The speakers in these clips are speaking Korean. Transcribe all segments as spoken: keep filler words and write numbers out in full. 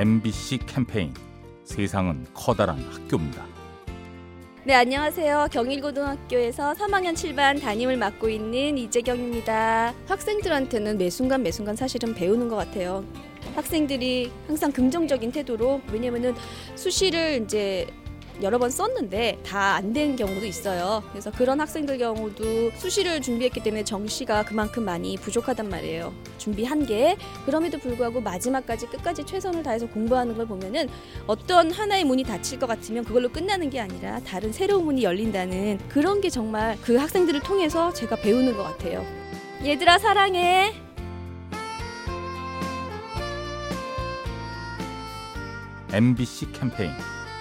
엠비씨 캠페인 세상은 커다란 학교입니다. 네, 안녕하세요. 경일고등학교에서 삼학년 칠반 담임을 맡고 있는 이재경입니다. 학생들한테는 매 순간 매 순간 사실은 배우는 것 같아요. 학생들이 항상 긍정적인 태도로, 왜냐면은 수시를 이제 여러 번 썼는데 다 안 된 경우도 있어요. 그래서 그런 학생들 경우도 수시를 준비했기 때문에 정시가 그만큼 많이 부족하단 말이에요. 준비한 게 그럼에도 불구하고 마지막까지 끝까지 최선을 다해서 공부하는 걸 보면은 어떤 하나의 문이 닫힐 것 같으면 그걸로 끝나는 게 아니라 다른 새로운 문이 열린다는 그런 게 정말 그 학생들을 통해서 제가 배우는 것 같아요. 얘들아 사랑해. 엠비씨 캠페인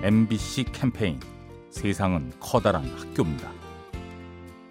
엠비씨 캠페인 세상은 커다란 학교입니다.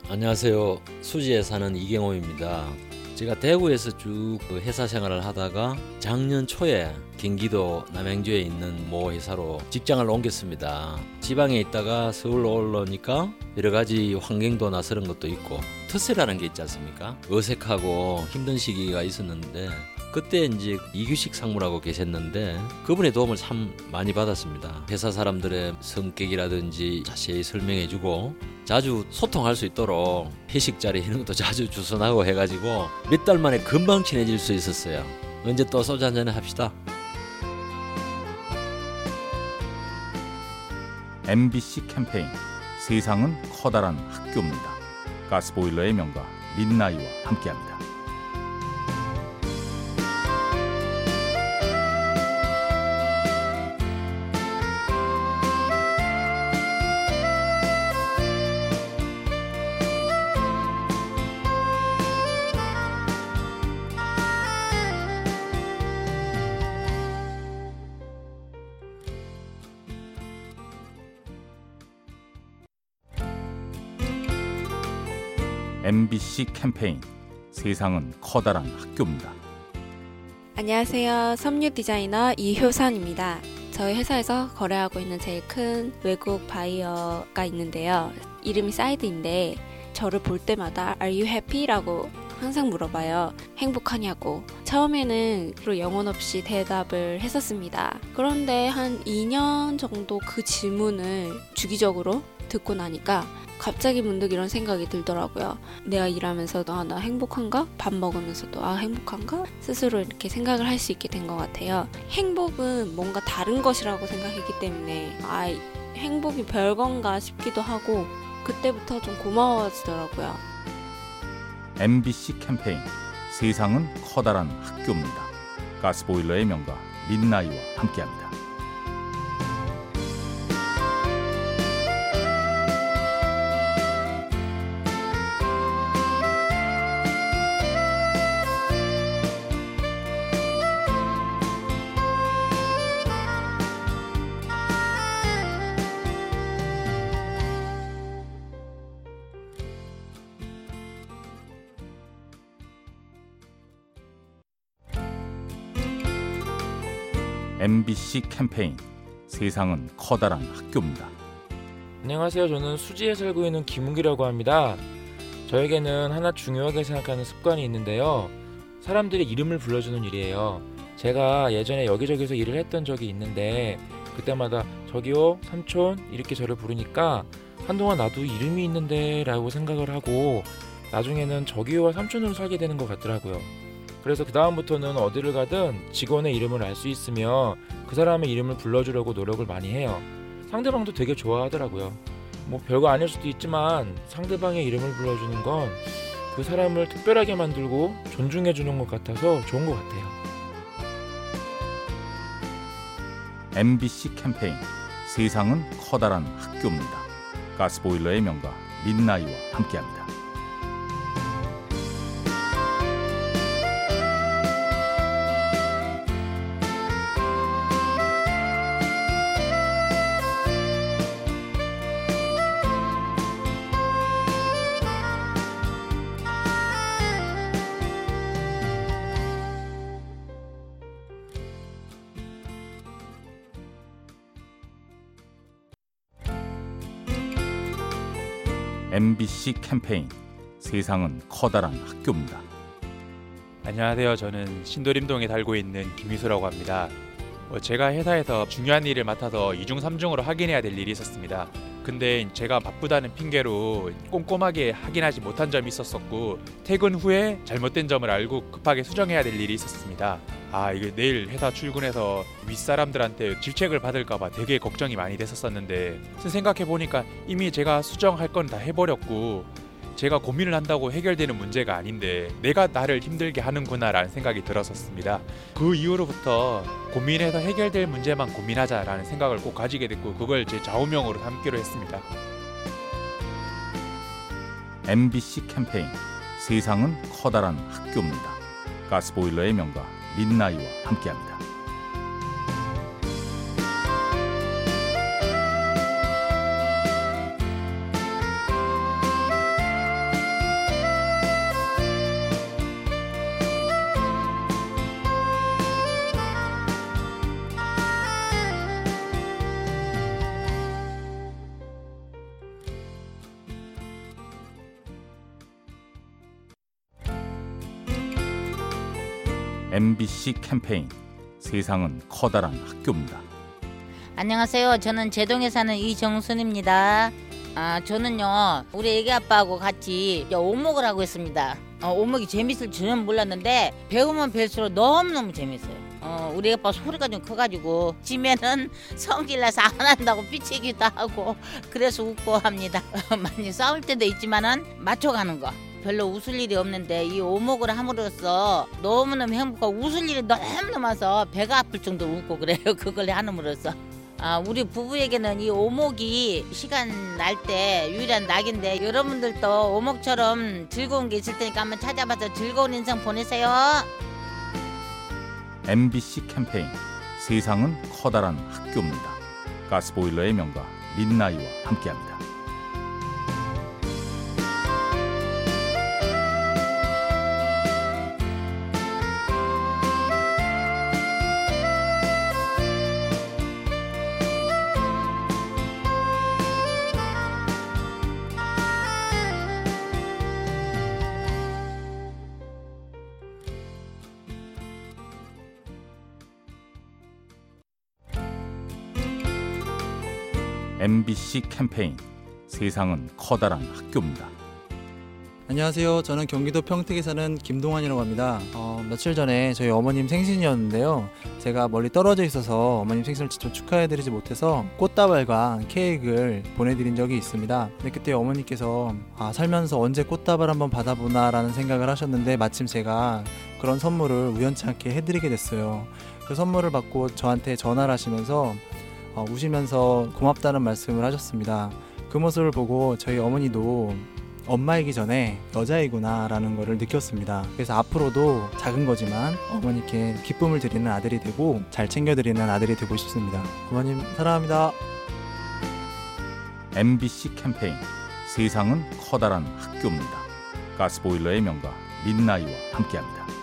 안녕하세요. 수지에 사는 이경호입니다. 제가 대구에서 쭉 회사 생활을 하다가 작년 초에 경기도 남양주에 있는 모 회사로 직장을 옮겼습니다. 지방에 있다가 서울로 올라오니까 여러 가지 환경도 낯설은 것도 있고 터세라는 게 있지 않습니까? 어색하고 힘든 시기가 있었는데 그때 이제 이규식 상무라고 계셨는데 그분의 도움을 참 많이 받았습니다. 회사 사람들의 성격이라든지 자세히 설명해주고 자주 소통할 수 있도록 회식 자리 이런 것도 자주 주선하고 해가지고 몇 달 만에 금방 친해질 수 있었어요. 언제 또 소주 한잔 합시다. 엠비씨 캠페인 세상은 커다란 학교입니다. 가스보일러의 명가 민나이와 함께합니다. 엠비씨 캠페인 세상은 커다란 학교입니다. 안녕하세요. 섬유 디자이너 이효선입니다. 저희 회사에서 거래하고 있는 제일 큰 외국 바이어가 있는데요. 이름이 사이드인데 저를 볼 때마다 Are you happy? 라고 항상 물어봐요. 행복하냐고. 처음에는 영혼 없이 대답을 했었습니다. 그런데 한 이 년 정도 그 질문을 주기적으로 듣고 나니까 갑자기 문득 이런 생각이 들더라고요. 내가 일하면서도 아, 나 행복한가? 밥 먹으면서도 아, 행복한가? 스스로 이렇게 생각을 할 수 있게 된 것 같아요. 행복은 뭔가 다른 것이라고 생각했기 때문에 아, 행복이 별건가 싶기도 하고 그때부터 좀 고마워지더라고요. 엠비씨 캠페인 세상은 커다란 학교입니다. 가스보일러의 명가 민나이와 함께합니다. 엠비씨 캠페인 세상은 커다란 학교입니다. 안녕하세요. 저는 수지에 살고 있는 김웅기라고 합니다. 저에게는 하나 중요하게 생각하는 습관이 있는데요. 사람들이 이름을 불러주는 일이에요. 제가 예전에 여기저기서 일을 했던 적이 있는데 그때마다 저기요, 삼촌 이렇게 저를 부르니까 한동안 나도 이름이 있는데 라고 생각을 하고 나중에는 저기요와 삼촌으로 살게 되는 것 같더라고요. 그래서 그 다음부터는 어디를 가든 직원의 이름을 알 수 있으며 그 사람의 이름을 불러주려고 노력을 많이 해요. 상대방도 되게 좋아하더라고요. 뭐 별거 아닐 수도 있지만 상대방의 이름을 불러주는 건 그 사람을 특별하게 만들고 존중해주는 것 같아서 좋은 것 같아요. 엠비씨 캠페인 세상은 커다란 학교입니다. 가스보일러의 명가 민나이와 함께합니다. 엠비씨 캠페인 세상은 커다란 학교입니다. 안녕하세요. 저는 신도림동에 살고 있는 김희수라고 합니다. 제가 회사에서 중요한 일을 맡아서 이중 삼중으로 확인해야 될 일이 있었습니다. 근데 제가 바쁘다는 핑계로 꼼꼼하게 확인하지 못한 점이 있었었고, 퇴근 후에 잘못된 점을 알고 급하게 수정해야 될 일이 있었습니다. 아, 이게 내일 회사 출근해서 윗사람들한테 질책을 받을까봐 되게 걱정이 많이 됐었는데, 생각해보니까 이미 제가 수정할 건 다 해버렸고 제가 고민을 한다고 해결되는 문제가 아닌데 내가 나를 힘들게 하는구나 라는 생각이 들었었습니다. 그 이후로부터 고민해서 해결될 문제만 고민하자 라는 생각을 꼭 가지게 됐고, 그걸 제 좌우명으로 삼기로 했습니다. 엠비씨 캠페인 세상은 커다란 학교입니다. 가스보일러의 명가 민나이와 함께합니다. 엠비씨 캠페인 세상은 커다란 학교입니다. 안녕하세요. 저는 제동에 사는 이정순입니다. 아, 저는요 우리 애기 아빠하고 같이 오목을 하고 있습니다. 어, 오목이 재밌을 줄은 몰랐는데 배우면 배울수록 너무너무 재밌어요. 어, 우리 아빠 소리가 좀 커가지고 지면은 성질나서 안 한다고 삐치기도 하고 그래서 웃고 합니다. 많이 싸울 때도 있지만은 맞춰가는 거. 별로 웃을 일이 없는데 이 오목을 함으로써 너무너무 행복하고 웃을 일이 너무너무 많아서 배가 아플 정도로 웃고 그래요. 그걸 함으로써 아, 우리 부부에게는 이 오목이 시간 날 때 유일한 낙인데, 여러분들도 오목처럼 즐거운 게 있을 테니까 한번 찾아봐서 즐거운 인생 보내세요. 엠비씨 캠페인 세상은 커다란 학교입니다. 가스보일러의 명가 민나이와 함께합니다. 엠비씨 캠페인 세상은 커다란 학교입니다. 안녕하세요. 저는 경기도 평택에 사는 김동환이라고 합니다. 어, 며칠 전에 저희 어머님 생신이었는데요. 제가 멀리 떨어져 있어서 어머님 생신을 직접 축하해드리지 못해서 꽃다발과 케이크를 보내드린 적이 있습니다. 근데 그때 어머니께서 아, 살면서 언제 꽃다발 한번 받아보나 라는 생각을 하셨는데, 마침 제가 그런 선물을 우연치 않게 해드리게 됐어요. 그 선물을 받고 저한테 전화를 하시면서 어, 우시면서 고맙다는 말씀을 하셨습니다. 그 모습을 보고 저희 어머니도 엄마이기 전에 여자이구나 라는 것을 느꼈습니다. 그래서 앞으로도 작은 거지만 어머니께 기쁨을 드리는 아들이 되고 잘 챙겨드리는 아들이 되고 싶습니다. 어머님 사랑합니다. 엠비씨 캠페인 세상은 커다란 학교입니다. 가스보일러의 명가 민나이와 함께합니다.